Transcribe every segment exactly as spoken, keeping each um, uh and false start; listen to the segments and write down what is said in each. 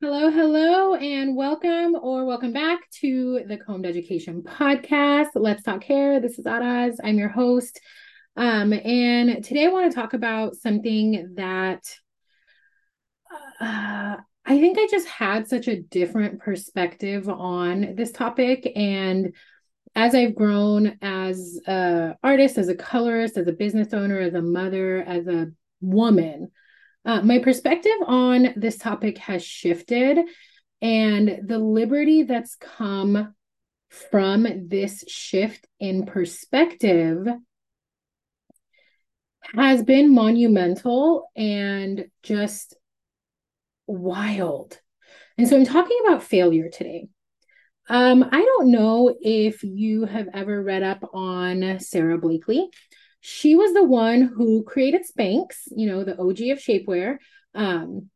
Hello, hello, and welcome or welcome back to the Comed Education podcast. Let's talk hair. This is Araz. I'm your host. Um, and today I want to talk about something that uh, I think I just had such a different perspective on this topic. And as I've grown as an artist, as a colorist, as a business owner, as a mother, as a woman, Uh, my perspective on this topic has shifted, and the liberty that's come from this shift in perspective has been monumental and just wild. And so I'm talking about failure today. Um, I don't know if you have ever read up on Sarah Blakely. She was the one who created Spanx, you know, the O G of shapewear. Um,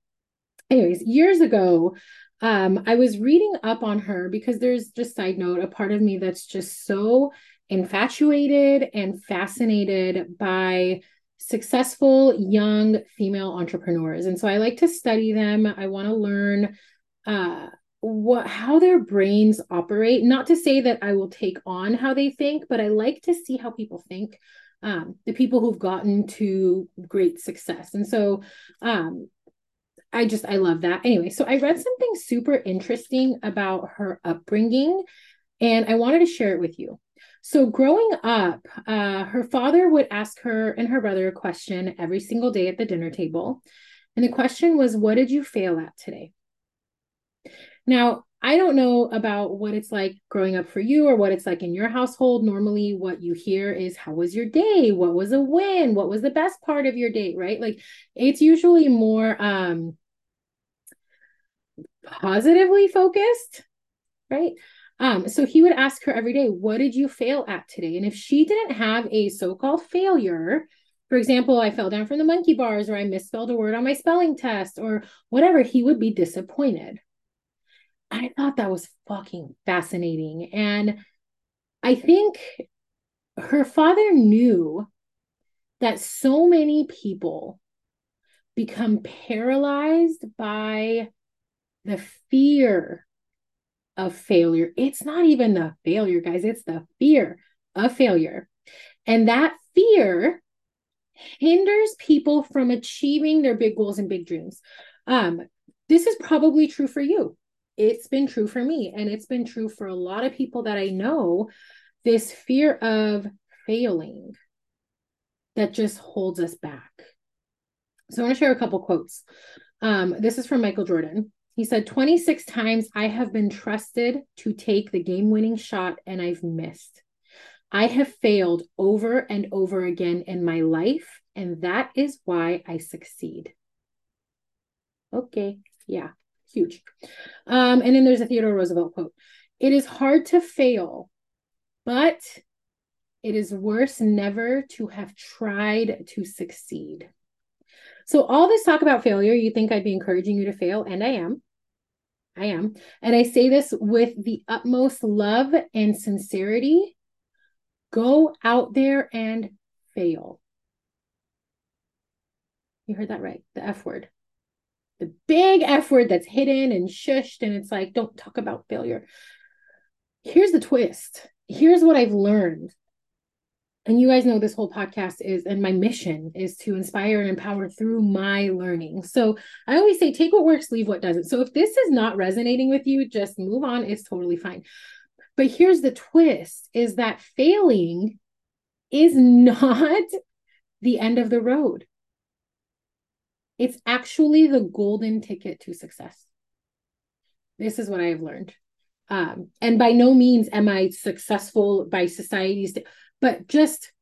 anyways, years ago, um, I was reading up on her because there's just side note, a part of me that's just so infatuated and fascinated by successful young female entrepreneurs. And so I like to study them. I want to learn uh, what how their brains operate. Not to say that I will take on how they think, but I like to see how people think. Um, the people who've gotten to great success. And so um, I just, I love that. Anyway, so I read something super interesting about her upbringing, and I wanted to share it with you. So growing up, uh, her father would ask her and her brother a question every single day at the dinner table. And the question was, what did you fail at today? Now, I don't know about what it's like growing up for you or what it's like in your household. Normally what you hear is, how was your day? What was a win? What was the best part of your day, right? Like it's usually more um, positively focused, right? Um, so he would ask her every day, what did you fail at today? And if she didn't have a so-called failure, for example, I fell down from the monkey bars, or I misspelled a word on my spelling test or whatever, he would be disappointed. I thought that was fucking fascinating. And I think her father knew that so many people become paralyzed by the fear of failure. It's not even the failure, guys. It's the fear of failure. And that fear hinders people from achieving their big goals and big dreams. Um, this is probably true for you. It's been true for me, and it's been true for a lot of people that I know. This fear of failing that just holds us back. So I want to share a couple quotes. Um, this is from Michael Jordan. He said, twenty-six times I have been trusted to take the game-winning shot, and I've missed. I have failed over and over again in my life, and that is why I succeed. Okay, yeah. Huge. Um, and then there's a Theodore Roosevelt quote. It is hard to fail, but it is worse never to have tried to succeed. So all this talk about failure, you think I'd be encouraging you to fail, and I am. I am. And I say this with the utmost love and sincerity. Go out there and fail. You heard that right, the F word. The big F word that's hidden and shushed, and it's like, don't talk about failure. Here's the twist. Here's what I've learned. And you guys know this whole podcast is, and my mission is to inspire and empower through my learning. So I always say, take what works, leave what doesn't. So if this is not resonating with you, just move on. It's totally fine. But here's the twist, is that failing is not the end of the road. It's actually the golden ticket to success. This is what I have learned. Um, and by no means am I successful by society's, but just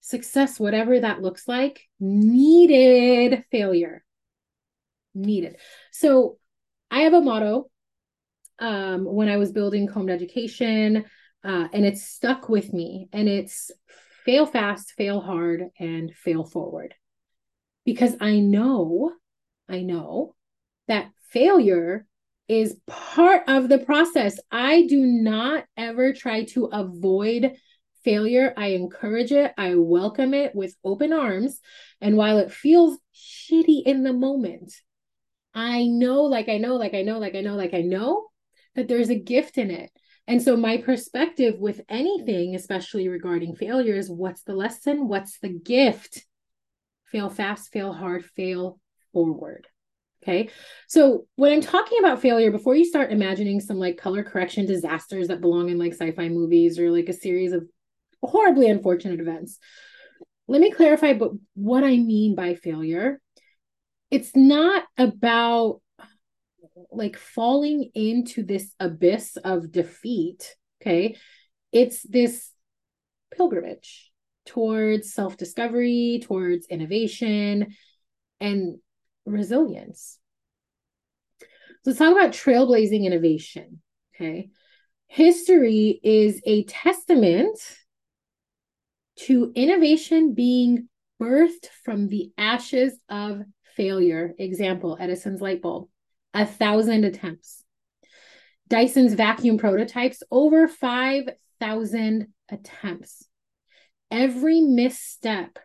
success, whatever that looks like, needed failure. Needed. So I have a motto um, when I was building Comed Education, uh, and it's stuck with me. And it's fail fast, fail hard, and fail forward. Because I know, I know that failure is part of the process. I do not ever try to avoid failure. I encourage it. I welcome it with open arms. And while it feels shitty in the moment, I know, like, I know, like, I know, like, I know, like, I know that there's a gift in it. And so my perspective with anything, especially regarding failure, is what's the lesson? What's the gift? Fail fast, fail hard, fail forward. Okay. So when I'm talking about failure, before you start imagining some like color correction disasters that belong in like sci-fi movies or like a series of horribly unfortunate events, let me clarify but what I mean by failure. It's not about like falling into this abyss of defeat. Okay. It's this pilgrimage towards self-discovery, towards innovation and resilience. So let's talk about trailblazing innovation. Okay. History is a testament to innovation being birthed from the ashes of failure. Example, Edison's light bulb, a thousand attempts. Dyson's vacuum prototypes, over five thousand attempts. Every misstep,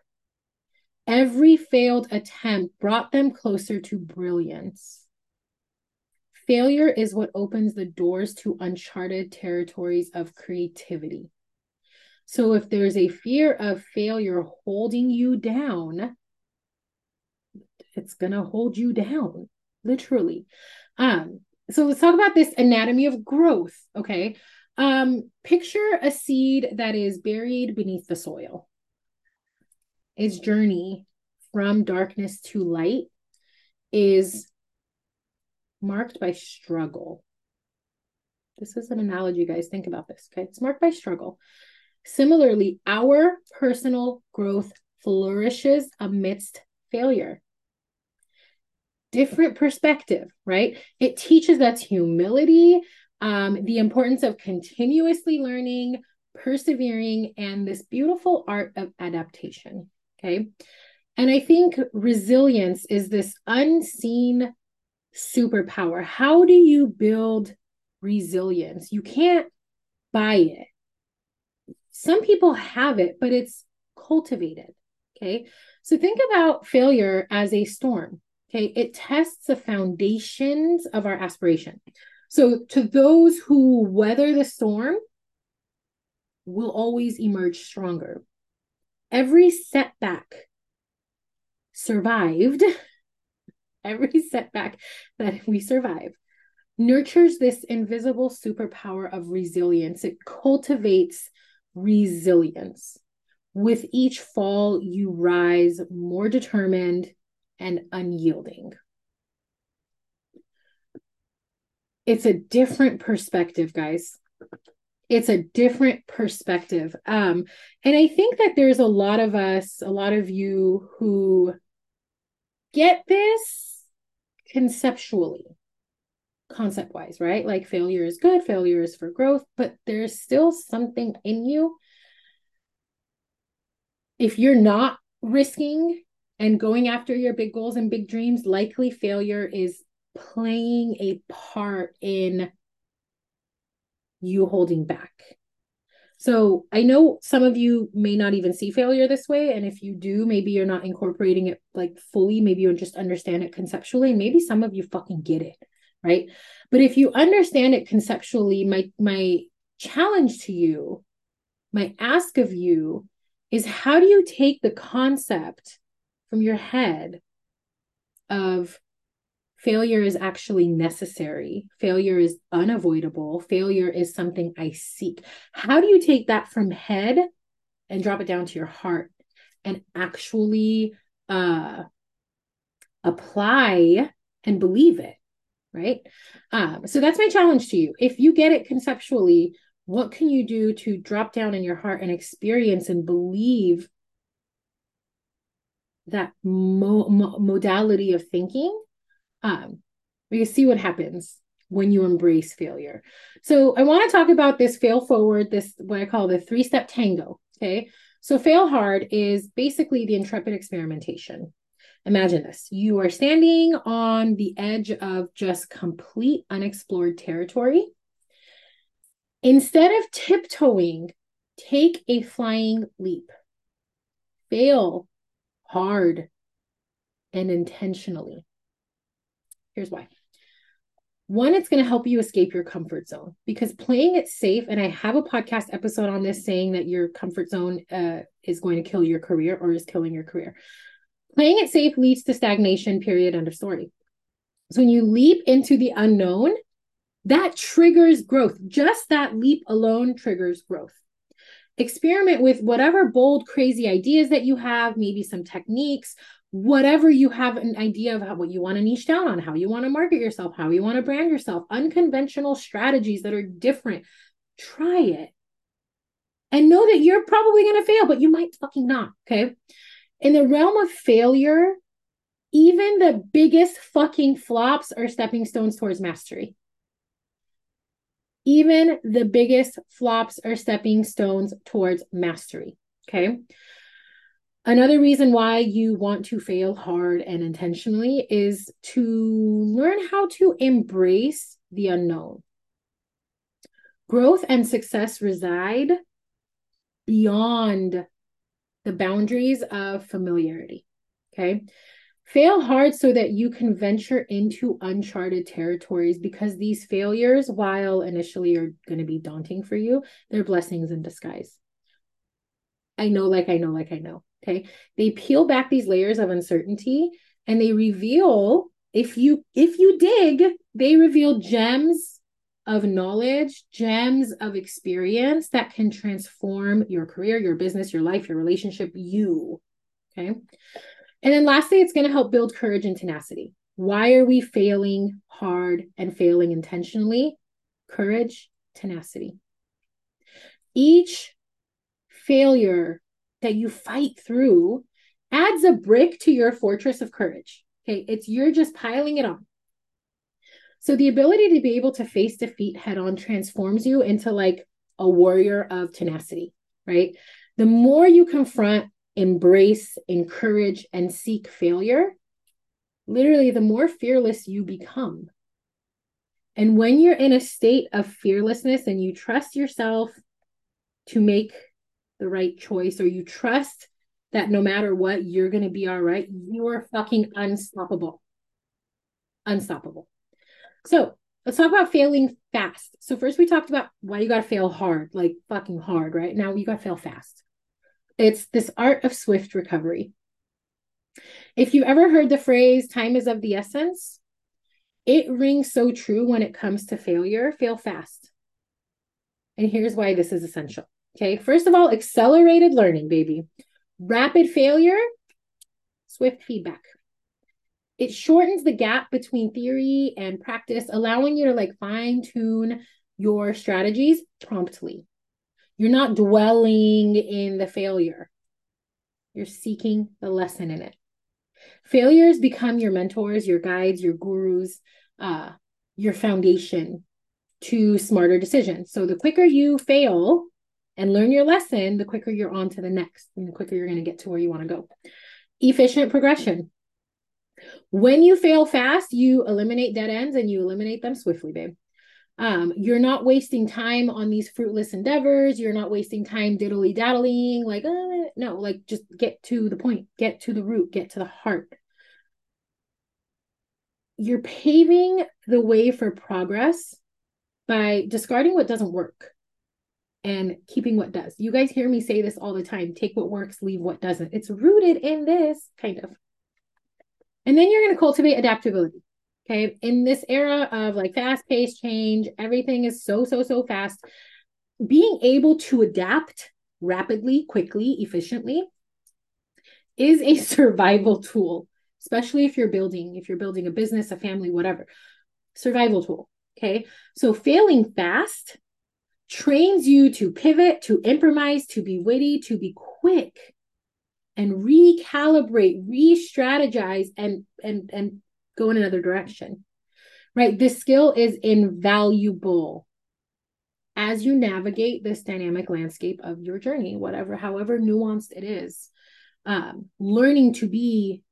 every failed attempt brought them closer to brilliance. Failure is what opens the doors to uncharted territories of creativity. So if there's a fear of failure holding you down, it's going to hold you down, literally. Um, so let's talk about this anatomy of growth, okay? Um, picture a seed that is buried beneath the soil. Its journey from darkness to light is marked by struggle. This is an analogy, guys. Think about this, okay? It's marked by struggle. Similarly, our personal growth flourishes amidst failure. Different perspective, right? It teaches us humility, um, the importance of continuously learning, persevering, and this beautiful art of adaptation, okay? And I think resilience is this unseen superpower. How do you build resilience? You can't buy it. Some people have it, but it's cultivated, okay? So think about failure as a storm, okay? It tests the foundations of our aspiration. So to those who weather the storm will always emerge stronger. Every setback survived, every setback that we survive nurtures this invisible superpower of resilience. It cultivates resilience. With each fall, you rise more determined and unyielding. It's a different perspective, guys. It's a different perspective. Um, and I think that there's a lot of us, a lot of you who get this conceptually, concept-wise, right? Like failure is good, failure is for growth, but there's still something in you. If you're not risking and going after your big goals and big dreams, likely failure is playing a part in you holding back. So I know some of you may not even see failure this way. And if you do, maybe you're not incorporating it like fully. Maybe you'll just understand it conceptually. And maybe some of you fucking get it, right? But if you understand it conceptually, my, my challenge to you, my ask of you is how do you take the concept from your head of failure is actually necessary. Failure is unavoidable. Failure is something I seek. How do you take that from head and drop it down to your heart and actually uh, apply and believe it, right? Um, so that's my challenge to you. If you get it conceptually, what can you do to drop down in your heart and experience and believe that mo- mo- modality of thinking? Um, you see what happens when you embrace failure. So I want to talk about this fail forward, this what I call the three-step tango, okay? So fail hard is basically the intrepid experimentation. Imagine this. You are standing on the edge of just complete unexplored territory. Instead of tiptoeing, take a flying leap. Fail hard and intentionally. Here's why. One, it's going to help you escape your comfort zone, because playing it safe, and I have a podcast episode on this saying that your comfort zone uh, is going to kill your career or is killing your career. Playing it safe leads to stagnation, period, end of story. So when you leap into the unknown, that triggers growth. Just that leap alone triggers growth. Experiment with whatever bold, crazy ideas that you have, maybe some techniques, whatever you have an idea of how, what you want to niche down on, how you want to market yourself, how you want to brand yourself, unconventional strategies that are different. Try it. And know that you're probably going to fail, but you might fucking not, okay? In the realm of failure, even the biggest fucking flops are stepping stones towards mastery. Even the biggest flops are stepping stones towards mastery, okay? Another reason why you want to fail hard and intentionally is to learn how to embrace the unknown. Growth and success reside beyond the boundaries of familiarity, okay? Fail hard so that you can venture into uncharted territories, because these failures, while initially are going to be daunting for you, they're blessings in disguise. I know, like I know, like I know. Okay. They peel back these layers of uncertainty, and they reveal, if you, if you dig, they reveal gems of knowledge, gems of experience that can transform your career, your business, your life, your relationship, you. Okay. And then lastly, it's going to help build courage and tenacity. Why are we failing hard and failing intentionally? Courage, tenacity. Each failure that you fight through adds a brick to your fortress of courage. Okay, it's you're just piling it on. So the ability to be able to face defeat head on transforms you into like a warrior of tenacity, right? The more you confront, embrace, encourage, and seek failure, literally the more fearless you become. And when you're in a state of fearlessness and you trust yourself to make the right choice, or you trust that no matter what, you're going to be all right, you are fucking unstoppable. Unstoppable. So let's talk about failing fast. So first we talked about why you got to fail hard, like fucking hard, right? Now you got to fail fast. It's this art of swift recovery. If you've ever heard the phrase, time is of the essence, it rings so true when it comes to failure. Fail fast. And here's why this is essential. Okay, first of all, accelerated learning, baby. Rapid failure, swift feedback. It shortens the gap between theory and practice, allowing you to like fine tune your strategies promptly. You're not dwelling in the failure. You're seeking the lesson in it. Failures become your mentors, your guides, your gurus, uh, your foundation to smarter decisions. So the quicker you fail and learn your lesson, the quicker you're on to the next, and the quicker you're going to get to where you want to go. Efficient progression. When you fail fast, you eliminate dead ends, and you eliminate them swiftly, babe. Um, you're not wasting time on these fruitless endeavors. You're not wasting time diddly-daddling, like, uh, no, like just get to the point, get to the root, get to the heart. You're paving the way for progress by discarding what doesn't work and keeping what does. You guys hear me say this all the time. Take what works, leave what doesn't. It's rooted in this, kind of. And then you're going to cultivate adaptability. Okay, in this era of like fast-paced change, everything is so, so, so fast. Being able to adapt rapidly, quickly, efficiently is a survival tool, especially if you're building, if you're building a business, a family, whatever. Survival tool, okay? So failing fast trains you to pivot, to improvise, to be witty, to be quick, and recalibrate, re-strategize, and, and, and, go in another direction, right? This skill is invaluable as you navigate this dynamic landscape of your journey, whatever, however nuanced it is. Um, learning to be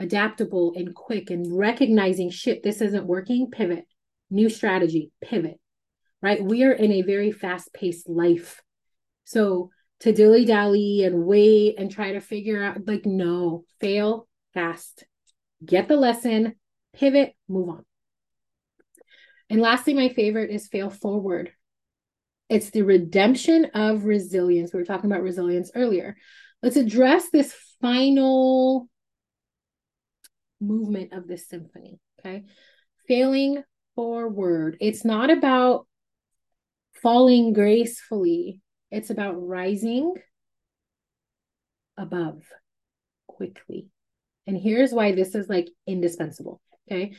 adaptable and quick and recognizing, shit, this isn't working, pivot, new strategy, pivot, right? We are in a very fast-paced life. So to dilly-dally and wait and try to figure out, like, no, fail fast. Get the lesson, pivot, move on. And lastly, my favorite is fail forward. It's the redemption of resilience. We were talking about resilience earlier. Let's address this final movement of this symphony, okay? Failing forward. It's not about falling gracefully. It's about rising above quickly. And here's why this is like indispensable, okay?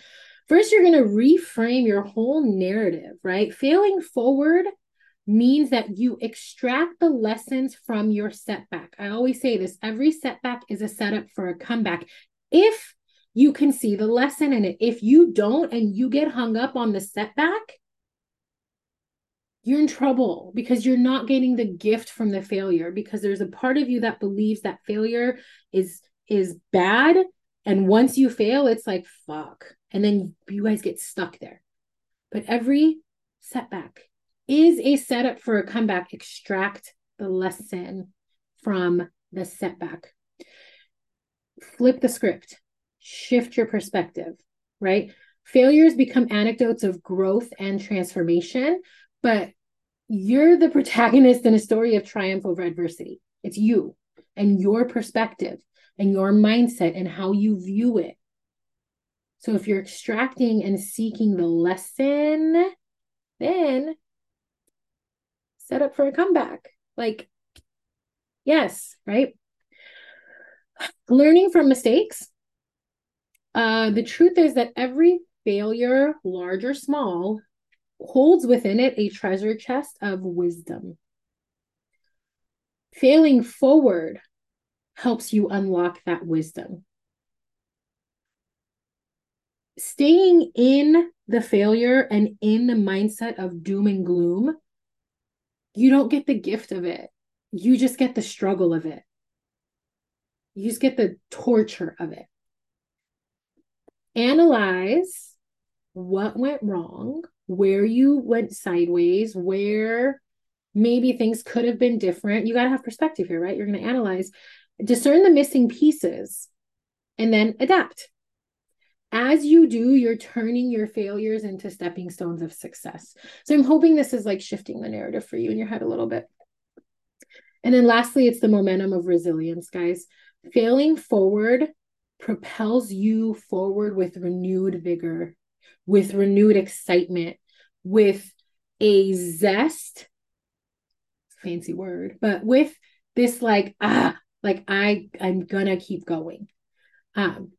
First, you're going to reframe your whole narrative, right? Failing forward means that you extract the lessons from your setback. I always say this, every setback is a setup for a comeback. If you can see the lesson in it, if you don't and you get hung up on the setback, you're in trouble because you're not getting the gift from the failure, because there's a part of you that believes that failure is, is bad. And once you fail, it's like, fuck. And then you guys get stuck there. But every setback is a setup for a comeback. Extract the lesson from the setback. Flip the script. Shift your perspective, right? Failures become anecdotes of growth and transformation, but you're the protagonist in a story of triumph over adversity. It's you and your perspective and your mindset and how you view it. So if you're extracting and seeking the lesson, then set up for a comeback. Like, yes, right? Learning from mistakes. Uh, the truth is that every failure, large or small, holds within it a treasure chest of wisdom. Failing forward helps you unlock that wisdom. Staying in the failure and in the mindset of doom and gloom, you don't get the gift of it. You just get the struggle of it. You just get the torture of it. Analyze what went wrong, where you went sideways, where maybe things could have been different. You got to have perspective here, right? You're going to analyze, discern the missing pieces, and then adapt. As you do, you're turning your failures into stepping stones of success. So I'm hoping this is like shifting the narrative for you in your head a little bit. And then lastly, it's the momentum of resilience, guys. Failing forward propels you forward with renewed vigor, with renewed excitement, with a zest, fancy word, but with this like, ah, like I, I'm gonna keep going. Um,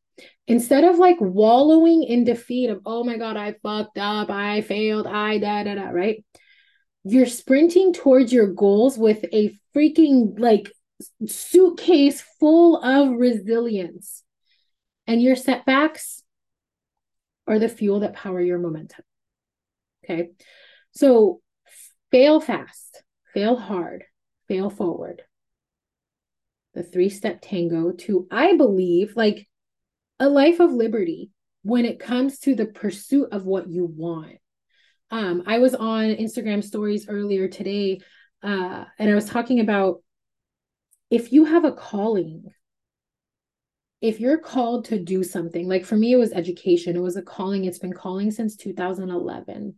Instead of like wallowing in defeat of, oh my God, I fucked up, I failed, I da da da, right? You're sprinting towards your goals with a freaking like suitcase full of resilience. And your setbacks are the fuel that power your momentum. Okay. So fail fast, fail hard, fail forward. The three-step tango to, I believe, like, a life of liberty when it comes to the pursuit of what you want. Um, I was on Instagram stories earlier today, uh, and I was talking about if you have a calling, if you're called to do something, like for me, it was education. It was a calling. It's been calling since two thousand eleven.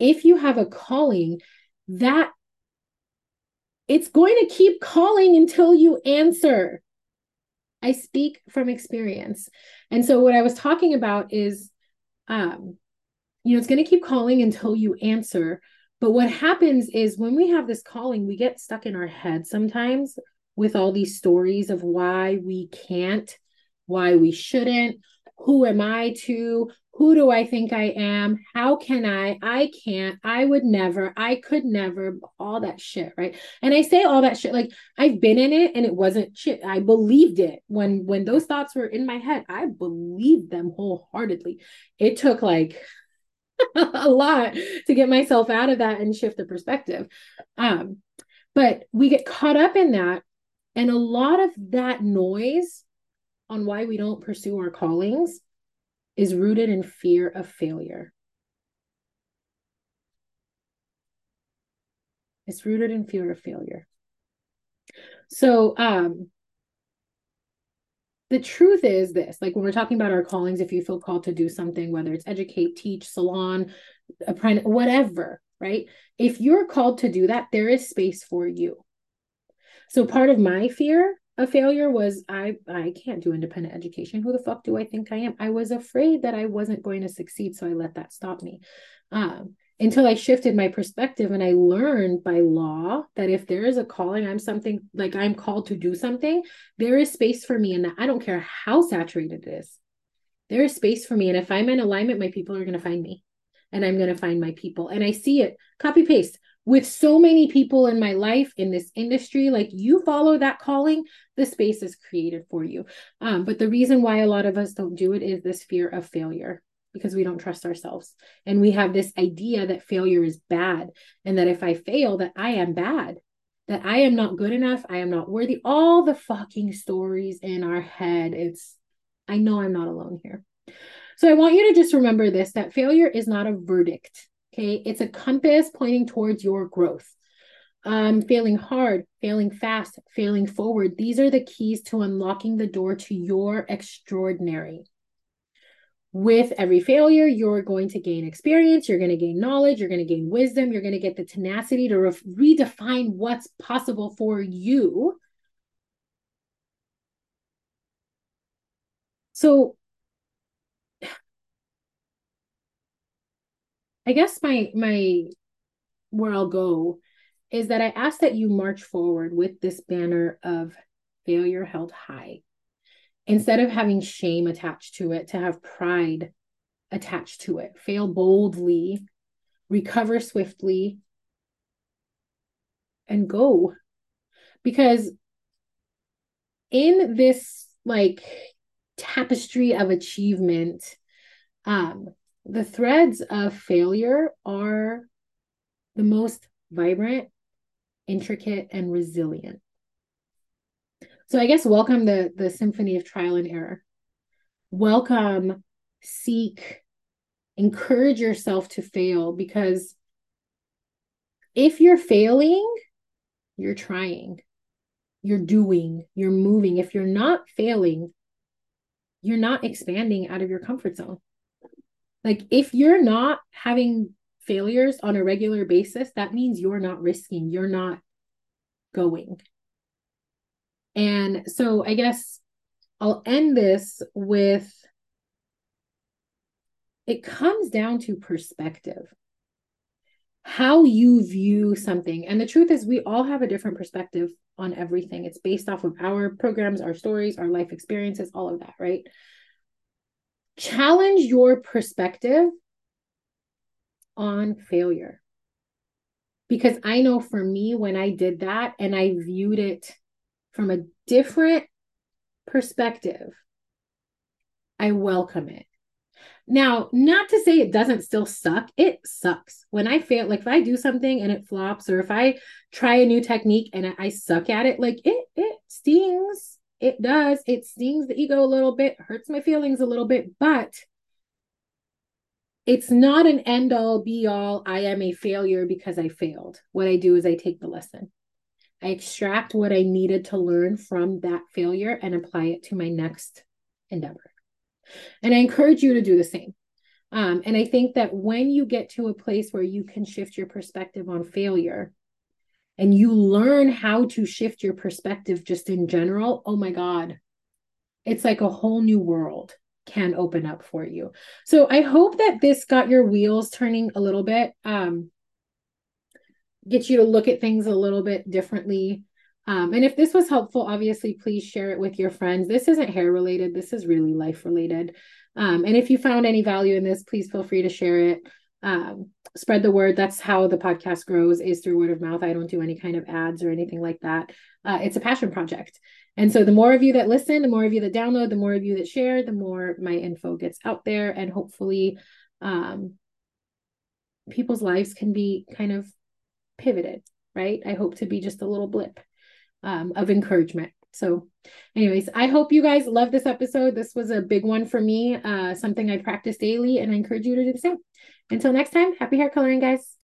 If you have a calling, that it's going to keep calling until you answer. I speak from experience. And so what I was talking about is, um, you know, it's going to keep calling until you answer. But what happens is when we have this calling, we get stuck in our head sometimes with all these stories of why we can't, why we shouldn't, who am I to, who do I think I am, how can I, I can't, I would never, I could never, all that shit, right? And I say all that shit, like I've been in it and it wasn't shit. I believed it. When, when those thoughts were in my head, I believed them wholeheartedly. It took like a lot to get myself out of that and shift the perspective. Um, but we get caught up in that. And a lot of that noise on why we don't pursue our callings is rooted in fear of failure. It's rooted in fear of failure. So um, the truth is this, like when we're talking about our callings, if you feel called to do something, whether it's educate, teach, salon, apprentice, whatever, right? If you're called to do that, there is space for you. So part of my fear of failure was I, I can't do independent education. Who the fuck do I think I am? I was afraid that I wasn't going to succeed. So I let that stop me. Um, until I shifted my perspective and I learned by law that if there is a calling, I'm something like I'm called to do something, there is space for me. And I don't care how saturated it is. There is space for me. And if I'm in alignment, my people are going to find me and I'm going to find my people. And I see it copy paste with so many people in my life, in this industry, like you follow that calling, the space is created for you. Um, but the reason why a lot of us don't do it is this fear of failure, because we don't trust ourselves. And we have this idea that failure is bad. And that if I fail, that I am bad, that I am not good enough. I am not worthy. All the fucking stories in our head. It's, I know I'm not alone here. So I want you to just remember this, that failure is not a verdict. Okay. It's a compass pointing towards your growth. Um, failing hard, failing fast, failing forward. These are the keys to unlocking the door to your extraordinary. With every failure, you're going to gain experience, you're going to gain knowledge, you're going to gain wisdom, you're going to get the tenacity to re- redefine what's possible for you. So I guess my, my, where I'll go is that I ask that you march forward with this banner of failure held high. Instead of having shame attached to it, to have pride attached to it, fail boldly, recover swiftly, and go. Because in this like tapestry of achievement, um, the threads of failure are the most vibrant, intricate, and resilient. So I guess welcome the, the symphony of trial and error. Welcome, seek, encourage yourself to fail, because if you're failing, you're trying, you're doing, you're moving. If you're not failing, you're not expanding out of your comfort zone. Like if you're not having failures on a regular basis, that means you're not risking, you're not going. And so I guess I'll end this with, it comes down to perspective, how you view something. And the truth is we all have a different perspective on everything. It's based off of our programs, our stories, our life experiences, all of that, right? Challenge your perspective on failure. Because I know for me, when I did that and I viewed it from a different perspective, I welcome it. Now, not to say it doesn't still suck. It sucks. When I fail, like if I do something and it flops, or if I try a new technique and I suck at it, like it, it stings. It does. It stings the ego a little bit, hurts my feelings a little bit, but it's not an end all be all. I am a failure because I failed. What I do is I take the lesson. I extract what I needed to learn from that failure and apply it to my next endeavor. And I encourage you to do the same. Um, and I think that when you get to a place where you can shift your perspective on failure and you learn how to shift your perspective just in general, oh my God, it's like a whole new world can open up for you. So I hope that this got your wheels turning a little bit. Um, get you to look at things a little bit differently. Um, and if this was helpful, obviously, please share it with your friends. This isn't hair related. This is really life related. Um, and if you found any value in this, please feel free to share it. Um, spread the word. That's how the podcast grows, is through word of mouth. I don't do any kind of ads or anything like that. Uh, it's a passion project. And so the more of you that listen, the more of you that download, the more of you that share, the more my info gets out there. And hopefully um, people's lives can be kind of pivoted, right? I hope to be just a little blip um, of encouragement. So anyways, I hope you guys love this episode. This was a big one for me, uh, something I practice daily, and I encourage you to do the same. Until next time, happy hair coloring, guys.